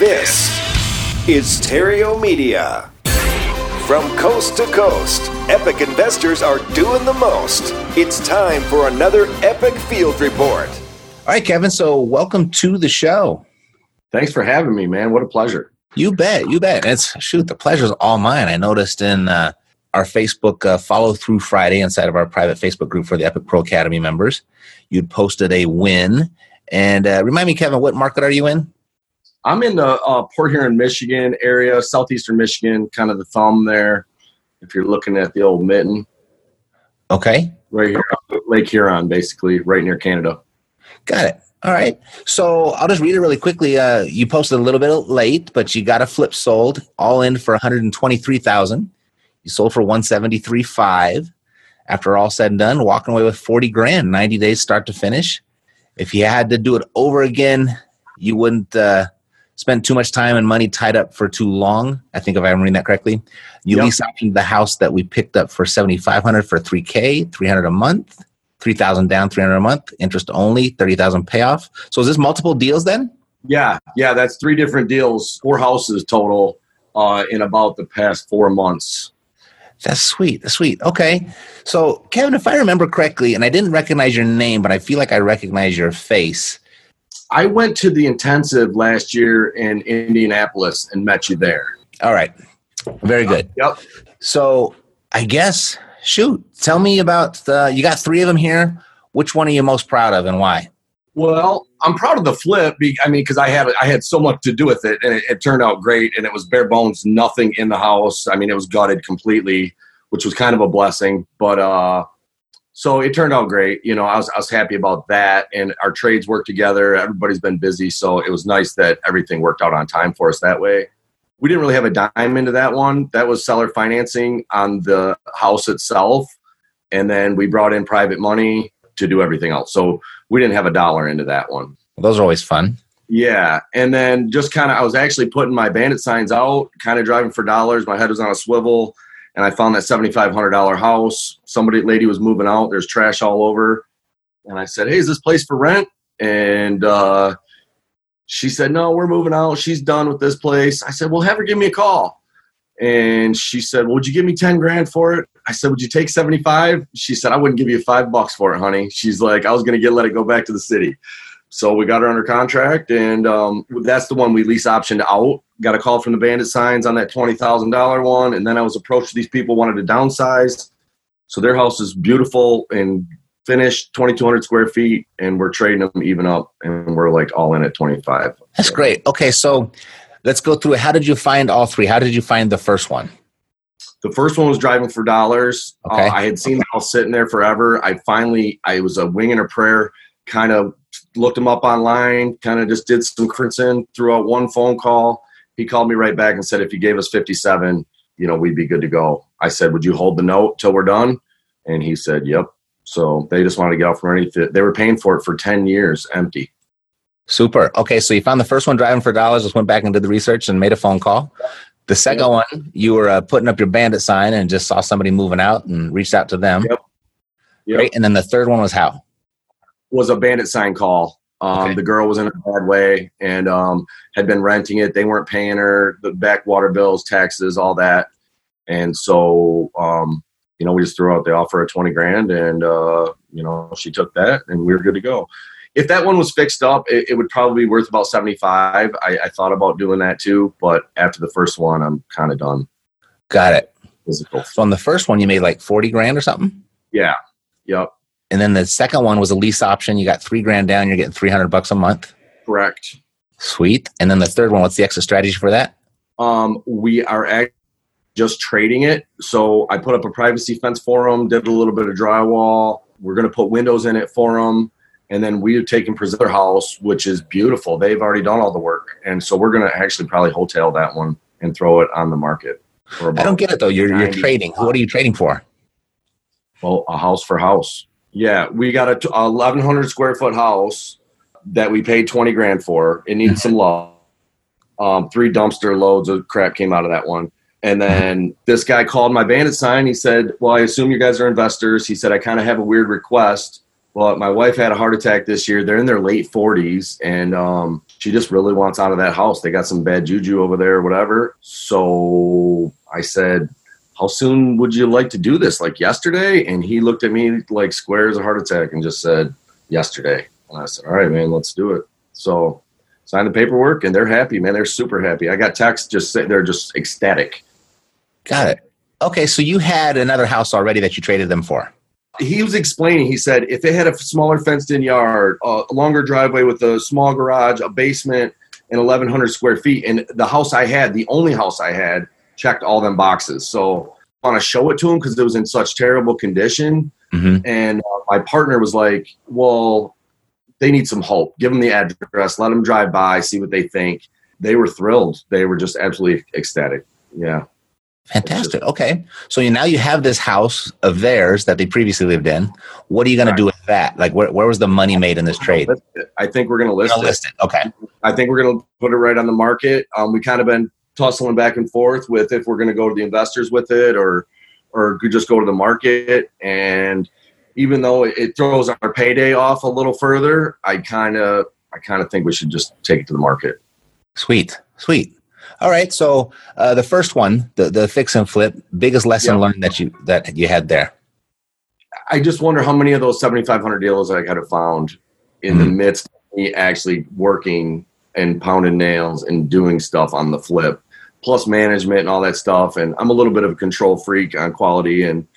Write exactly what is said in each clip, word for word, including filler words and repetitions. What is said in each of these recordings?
This is Terrio Media. From coast to coast, Epic investors are doing the most. It's time for another Epic Field Report. All right, Kevin, so welcome to the show. Thanks for having me, man. What a pleasure. You bet. You bet. It's shoot, the pleasure's all mine. I noticed in uh, our Facebook uh, follow-through Friday inside of our private Facebook group for the Epic Pro Academy members, you'd posted a win. And uh, remind me, Kevin, what market are you in? I'm in the uh, Port Huron, Michigan area, southeastern Michigan, kind of the thumb there, if you're looking at the old mitten. Okay. Right here, Lake Huron, basically, right near Canada. Got it. All right. So I'll just read it really quickly. Uh, you posted a little bit late, but you got a flip sold, all in for one hundred twenty-three thousand dollars. You sold for one hundred seventy-three thousand five hundred dollars. After all said and done, walking away with forty grand, ninety days start to finish. If you had to do it over again, you wouldn't... Uh, Spent too much time and money tied up for too long. I think if I'm reading that correctly, you yep. lease optioned the house that we picked up for seventy-five hundred dollars for three thousand, three hundred a month, three thousand down, three hundred a month, interest only, thirty thousand payoff. So is this multiple deals then? Yeah, yeah, that's three different deals, four houses total uh, in about the past four months. That's sweet. That's sweet. Okay. So Kevin, if I remember correctly, and I didn't recognize your name, but I feel like I recognize your face. I went to the intensive last year in Indianapolis and met you there. All right. Very good. Uh, yep. So I guess, shoot, tell me about the, you got three of them here. Which one are you most proud of and why? Well, I'm proud of the flip. I mean, because I had I had so much to do with it, and it, it turned out great, and it was bare bones, nothing in the house. I mean, it was gutted completely, which was kind of a blessing, but uh So it turned out great. You know, I was I was happy about that, and our trades worked together. Everybody's been busy, so it was nice that everything worked out on time for us that way. We didn't really have a dime into that one. That was seller financing on the house itself, and then we brought in private money to do everything else. So we didn't have a dollar into that one. Well, those are always fun. Yeah, and then just kind of I was actually putting my bandit signs out, kind of driving for dollars. My head was on a swivel. And I found that seventy-five hundred dollars house. Somebody, lady was moving out. There's trash all over. And I said, hey, is this place for rent? And uh, she said, no, we're moving out. She's done with this place. I said, well, have her give me a call. And she said, well, would you give me ten grand for it? I said, would you take seventy-five? She said, I wouldn't give you five bucks for it, honey. She's like, I was going to get let it go back to the city. So we got her under contract, and um, that's the one we lease optioned out. Got a call from the bandit signs on that twenty thousand dollars one, and then I was approached. These people wanted to downsize. So their house is beautiful and finished, twenty-two hundred square feet, and we're trading them even up, and we're like all in at twenty-five. That's so great. Okay, so let's go through it. How did you find all three? How did you find the first one? The first one was driving for dollars. Okay. Uh, I had seen the house sitting there forever. I finally, I was a wing and a prayer kind of, looked him up online, kind of just did some crincing, threw out one phone call. He called me right back and said, if you gave us fifty-seven, you know, we'd be good to go. I said, would you hold the note till we're done? And he said, yep. So they just wanted to get out from underneath it. They were paying for it for ten years empty. Super. Okay. So you found the first one driving for dollars, just went back and did the research and made a phone call. The second yep. one, you were uh, putting up your bandit sign and just saw somebody moving out and reached out to them. Yep. Yep. Right. And then the third one was how? Was a bandit sign call. Um, okay. The girl was in a bad way and um, had been renting it. They weren't paying her the back water bills, taxes, all that. And so, um, you know, we just threw out the offer of twenty grand and, uh, you know, she took that and we were good to go. If that one was fixed up, it, it would probably be worth about seventy-five. I, I thought about doing that too, but after the first one, I'm kind of done. Got it. Physical. So on the first one, you made like forty grand or something? Yeah. Yep. And then the second one was a lease option. You got three grand down. You're getting three hundred bucks a month. Correct. Sweet. And then the third one, what's the exit strategy for that? Um, we are just trading it. So I put up a privacy fence for them, did a little bit of drywall. We're going to put windows in it for them. And then we have taken their house, which is beautiful. They've already done all the work. And so we're going to actually probably hotel that one and throw it on the market. For about I don't get it though. You're, you're trading. What are you trading for? Well, a house for house. Yeah, we got a t- eleven hundred square foot house that we paid twenty grand for. It needed some love. Um, three dumpster loads of crap came out of that one. And then this guy called my bandit sign. He said, well, I assume you guys are investors. He said, I kind of have a weird request. Well, my wife had a heart attack this year. They're in their late forties, and um, she just really wants out of that house. They got some bad juju over there or whatever. So I said, how soon would you like to do this? Like yesterday? And he looked at me like square as a heart attack and just said, yesterday. And I said, all right, man, let's do it. So signed the paperwork, and they're happy, man. They're super happy. I got texts just saying they're just ecstatic. Got it. Okay, so you had another house already that you traded them for. He was explaining, he said, if it had a smaller fenced-in yard, a longer driveway with a small garage, a basement, and eleven hundred square feet, and the house I had, the only house I had, checked all them boxes. So I want to show it to him because it was in such terrible condition. Mm-hmm. And uh, my partner was like, well, they need some help. Give them the address. Let them drive by, see what they think. They were thrilled. They were just absolutely ecstatic. Yeah. Fantastic. Okay. So you, now you have this house of theirs that they previously lived in. What are you going right. to do with that? Like, where, where was the money made in this trade? I think we're going to list, list it. Okay. I think we're going to put it right on the market. Um, we kind of been tussling back and forth with if we're going to go to the investors with it or, or just go to the market. And even though it throws our payday off a little further, I kind of, I kind of think we should just take it to the market. Sweet. Sweet. All right. So uh, the first one, the, the fix and flip, biggest lesson yeah. learned that you that you had there. I just wonder how many of those seventy-five hundred deals I could have found in mm-hmm. the midst of me actually working and pounding nails and doing stuff on the flip, plus management and all that stuff. And I'm a little bit of a control freak on quality. And,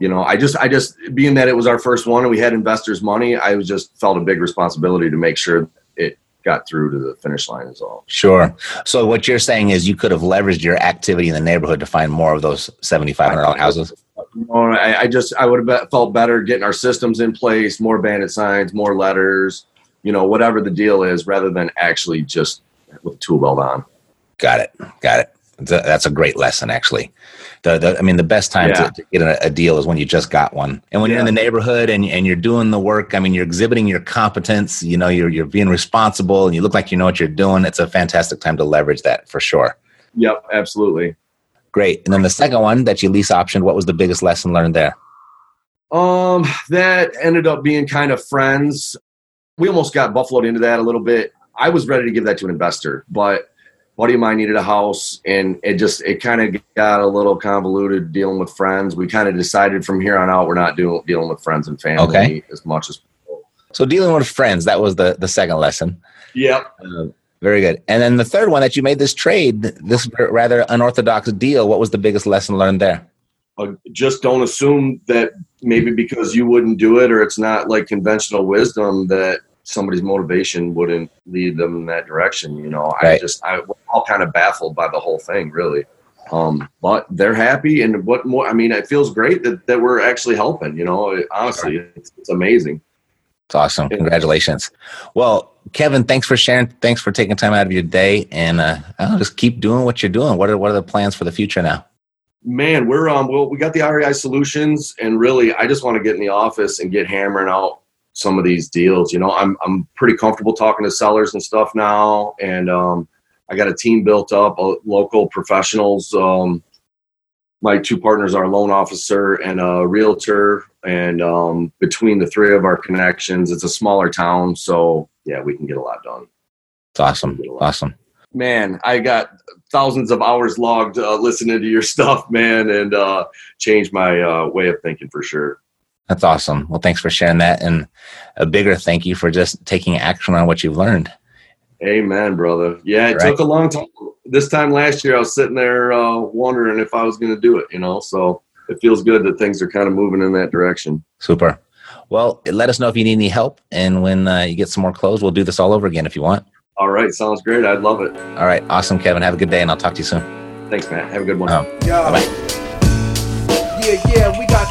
you know, I just, I just being that it was our first one and we had investors' money, I was just felt a big responsibility to make sure it got through to the finish line is all. Sure. So what you're saying is you could have leveraged your activity in the neighborhood to find more of those seventy-five hundred dollars houses. No, I, I just, I would have felt better getting our systems in place, more bandit signs, more letters, you know, whatever the deal is, rather than actually just with a tool belt on. Got it. Got it. That's a great lesson, actually. The, the, I mean, the best time yeah. to, to get a, a deal is when you just got one. And when yeah. you're in the neighborhood and, and you're doing the work, I mean, you're exhibiting your competence, you know, you're you're being responsible and you look like you know what you're doing. It's a fantastic time to leverage that for sure. Yep, absolutely. Great. And then the second one that you lease optioned, what was the biggest lesson learned there? Um, that ended up being kind of friends. We almost got buffaloed into that a little bit. I was ready to give that to an investor, but buddy of mine needed a house, and it just it kind of got a little convoluted dealing with friends. We kind of decided from here on out we're not doing dealing with friends and family okay. as much as possible. So dealing with friends, that was the, the second lesson. Yep. Uh, very good. And then the third one that you made this trade, this rather unorthodox deal, what was the biggest lesson learned there? Uh, just don't assume that maybe because you wouldn't do it or it's not like conventional wisdom that somebody's motivation wouldn't lead them in that direction. You know, right. I just, I we're all kind of baffled by the whole thing really. Um, but they're happy. And what more, I mean, it feels great that, that we're actually helping, you know, it, honestly, sure. it's, it's amazing. It's awesome. Congratulations. Well, Kevin, thanks for sharing. Thanks for taking time out of your day. And, uh, I'll just keep doing what you're doing. What are, what are the plans for the future now? Man, we're, um, well, we got the R E I Solutions, and really, I just want to get in the office and get hammering out some of these deals. You know, I'm I'm pretty comfortable talking to sellers and stuff now. And um, I got a team built up, uh, local professionals. Um, my two partners are a loan officer and a realtor. And um, between the three of our connections, it's a smaller town. So, yeah, we can get a lot done. It's awesome. Awesome. Man, I got thousands of hours logged uh, listening to your stuff, man, and uh, changed my uh, way of thinking for sure. That's awesome. Well, thanks for sharing that. And a bigger thank you for just taking action on what you've learned. Amen, brother. Yeah, it right. took a long time. This time last year, I was sitting there uh, wondering if I was going to do it, you know, so it feels good that things are kind of moving in that direction. Super. Well, let us know if you need any help. And when uh, you get some more clothes, we'll do this all over again if you want. All right. Sounds great. I'd love it. All right. Awesome, Kevin. Have a good day, and I'll talk to you soon. Thanks, man. Have a good one. Um, bye-bye. Yeah, yeah, we got